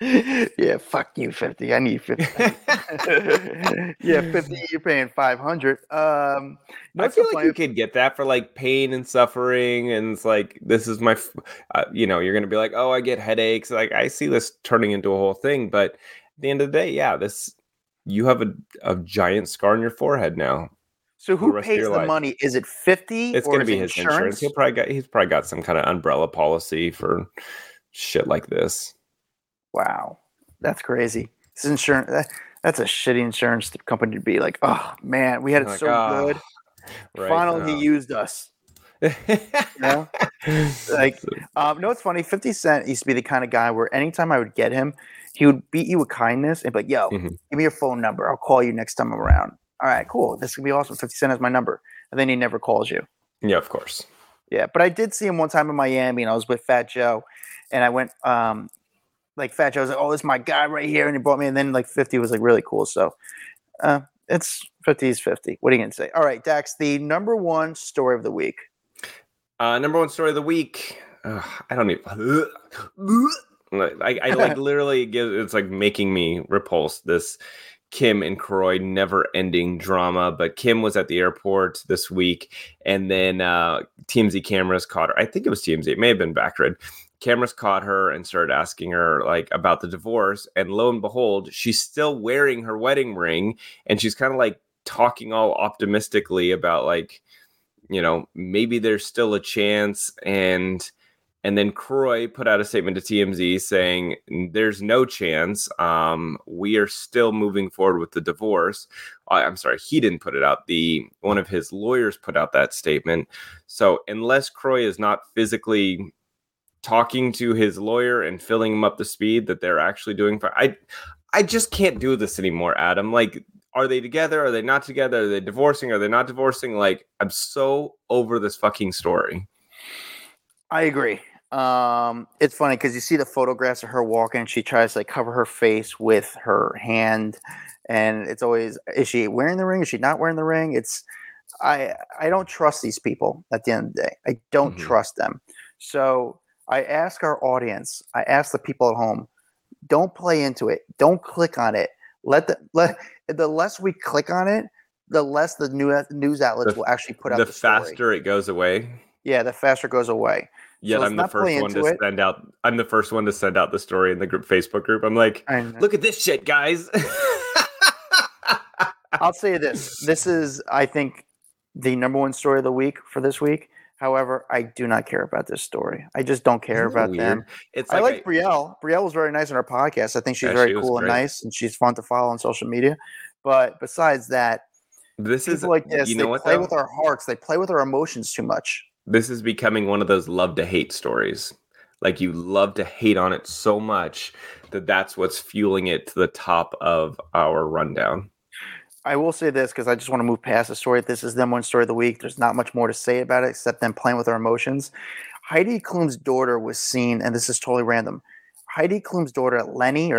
it. Yeah, fuck you, 50. I need 50. Yeah, 50, you're paying 500. I feel like you could get that for like pain and suffering. And it's like, this is my, you know, you're going to be like, oh, I get headaches. Like, I see this turning into a whole thing. But at the end of the day, yeah, this, you have a giant scar on your forehead now. So who pays the money? Is it 50? It's going to be his insurance. He's probably got some kind of umbrella policy for shit like this. Wow, that's crazy. This insurance. That's a shitty insurance company to be like. Oh man, we had it so good. Right, finally, he used us. You know? Like, no, it's funny. 50 Cent used to be the kind of guy where anytime I would get him, he would beat you with kindness and be like, "Yo, give me your phone number. I'll call you next time I'm around." All right, cool. This could be awesome. 50 Cent has my number. And then he never calls you. Yeah, of course. Yeah, but I did see him one time in Miami, and I was with Fat Joe. And I went, like, Fat Joe was like, oh, this is my guy right here. And he brought me. And then, like, 50 was, like, really cool. So it's 50's 50. What are you going to say? All right, Dax, the number one story of the week. Number one story of the week. I don't even. I like, literally, it's, like, making me repulse this Kim and Kroy never-ending drama, but Kim was at the airport this week, and then TMZ cameras caught her. I think it was TMZ. It may have been Backred. Cameras caught her and started asking her like about the divorce, and lo and behold, she's still wearing her wedding ring, and she's kind of like talking all optimistically about like, you know, maybe there's still a chance, And then Kroy put out a statement to TMZ saying, there's no chance. We are still moving forward with the divorce. I'm sorry, he didn't put it out. One of his lawyers put out that statement. So unless Kroy is not physically talking to his lawyer and filling him up to speed that they're actually doing, I just can't do this anymore, Adam. Like, are they together? Are they not together? Are they divorcing? Are they not divorcing? Like, I'm so over this fucking story. I agree. It's funny because you see the photographs of her walking. She tries to like cover her face with her hand, and it's always, is she wearing the ring? Is she not wearing the ring? It's I don't trust these people at the end of the day. I don't trust them. So I ask our audience, I ask the people at home, don't play into it. Don't click on it. The less we click on it, the less the news outlets will actually put out the story. The faster it goes away. Yeah, the faster it goes away. Yeah, so I'm the first one to send out. I'm the first one to send out the story in the group Facebook group. I'm like, look at this shit, guys. I'll say this. This is, I think, the number one story of the week for this week. However, I do not care about this story. I just don't care about them. It's like I like Brielle. Brielle was very nice on our podcast. I think she's very cool and nice, and she's fun to follow on social media. But besides that, this is like this. You know what? They play with our hearts. They play with our emotions too much. This is becoming one of those love to hate stories. Like you love to hate on it so much that that's what's fueling it to the top of our rundown. I will say this because I just want to move past the story. This is them one story of the week. There's not much more to say about it except them playing with our emotions. Heidi Klum's daughter was seen, and this is totally random. Heidi Klum's daughter, Leni,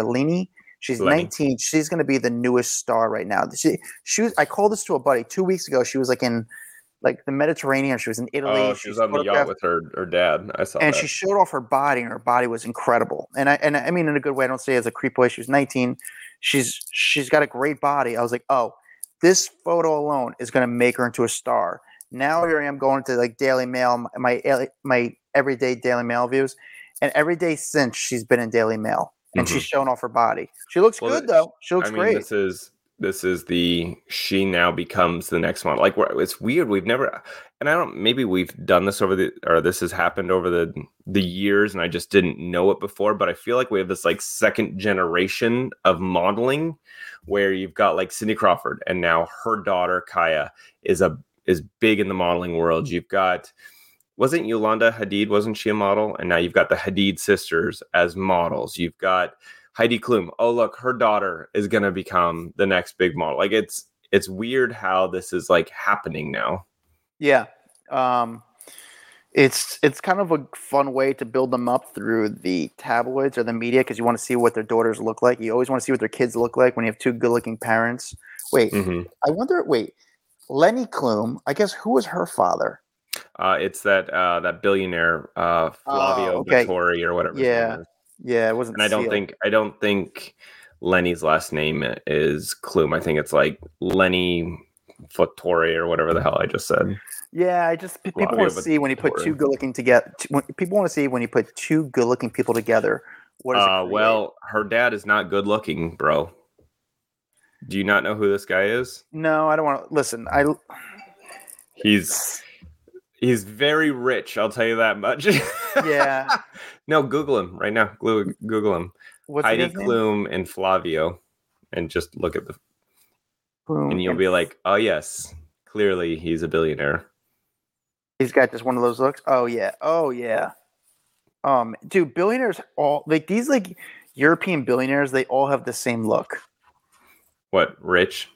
she's Lenny. 19. She's going to be the newest star right now. She was, I called this to a buddy 2 weeks ago. She was like in the Mediterranean. She was in Italy. Oh, she was on the yacht with her dad. I saw that. And she showed off her body, and her body was incredible. And I mean in a good way. I don't say it as a creep way. She was 19. She's got a great body. I was like, oh, this photo alone is going to make her into a star. Now here I am going to like Daily Mail, my everyday Daily Mail views, and every day since she's been in Daily Mail, and she's shown off her body. She looks good though. She looks great. This is the she now becomes the next model. Like it's weird. We've never, and I don't. Maybe we've done this this has happened over the years, and I just didn't know it before. But I feel like we have this like second generation of modeling, where you've got like Cindy Crawford, and now her daughter Kaya is big in the modeling world. You've got wasn't Yolanda Hadid? Wasn't she a model? And now you've got the Hadid sisters as models. You've got Heidi Klum. Oh, look, her daughter is going to become the next big model. Like it's weird how this is like happening now. Yeah. It's kind of a fun way to build them up through the tabloids or the media. Cause you want to see what their daughters look like. You always want to see what their kids look like when you have two good looking parents. I wonder, Lenny Klum, I guess who was her father? It's that billionaire, Flavio Vittori or whatever. Yeah. Yeah, it wasn't. And I don't think Lenny's last name is Klum. I think it's like Lenny Fattori or whatever the hell I just said. Yeah, people want to see when you put two good-looking together. People want to see when you put two good-looking people together. What is it? Well, her dad is not good-looking, bro. Do you not know who this guy is? No, I don't want to listen. He's very rich, I'll tell you that much. Yeah. No, Google him right now. Google him. What's Heidi Klum name? And Flavio, and just look at the. Boom. And you'll be like, oh yes, clearly he's a billionaire. He's got just one of those looks. Oh yeah. Dude, billionaires all like these like European billionaires. They all have the same look. What rich?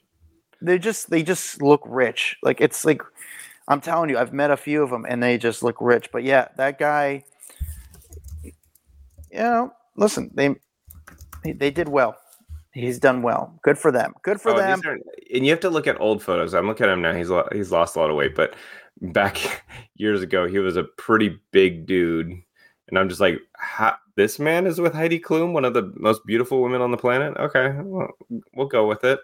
They just look rich. Like it's like. I'm telling you, I've met a few of them, and they just look rich. But yeah, that guy, listen, they did well. He's done well. Good for them. And you have to look at old photos. I'm looking at him now. He's lost a lot of weight, but back years ago, he was a pretty big dude. And I'm just like, this man is with Heidi Klum, one of the most beautiful women on the planet. Okay, well, we'll go with it.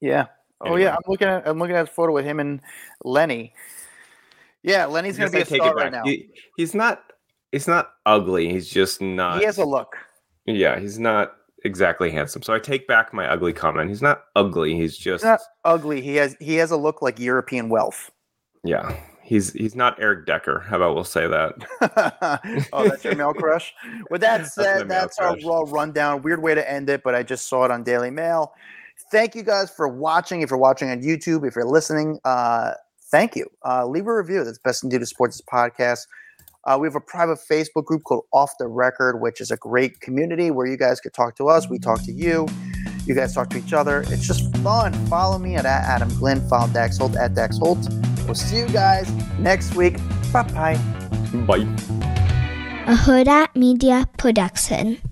Yeah. Anyway. Oh yeah, I'm looking at his photo with him and Lenny. Yeah, Lenny's gonna be a star right now. He's not ugly. He's just not. He has a look. Yeah, he's not exactly handsome. So I take back my ugly comment. He's not ugly. He's not ugly. He has a look like European wealth. Yeah, he's not Eric Decker. How about we'll say that? Oh, that's your mail crush. With that said, that's our raw rundown. Weird way to end it, but I just saw it on Daily Mail. Thank you guys for watching. If you're watching on YouTube, if you're listening, thank you. Leave a review. That's Best in Dude to Sports Podcast. We have a private Facebook group called Off the Record, which is a great community where you guys could talk to us. We talk to you. You guys talk to each other. It's just fun. Follow me at Adam Glyn. Follow Dax Holt at Dax Holt. We'll see you guys next week. Bye-bye. Bye. A Huda Media Production.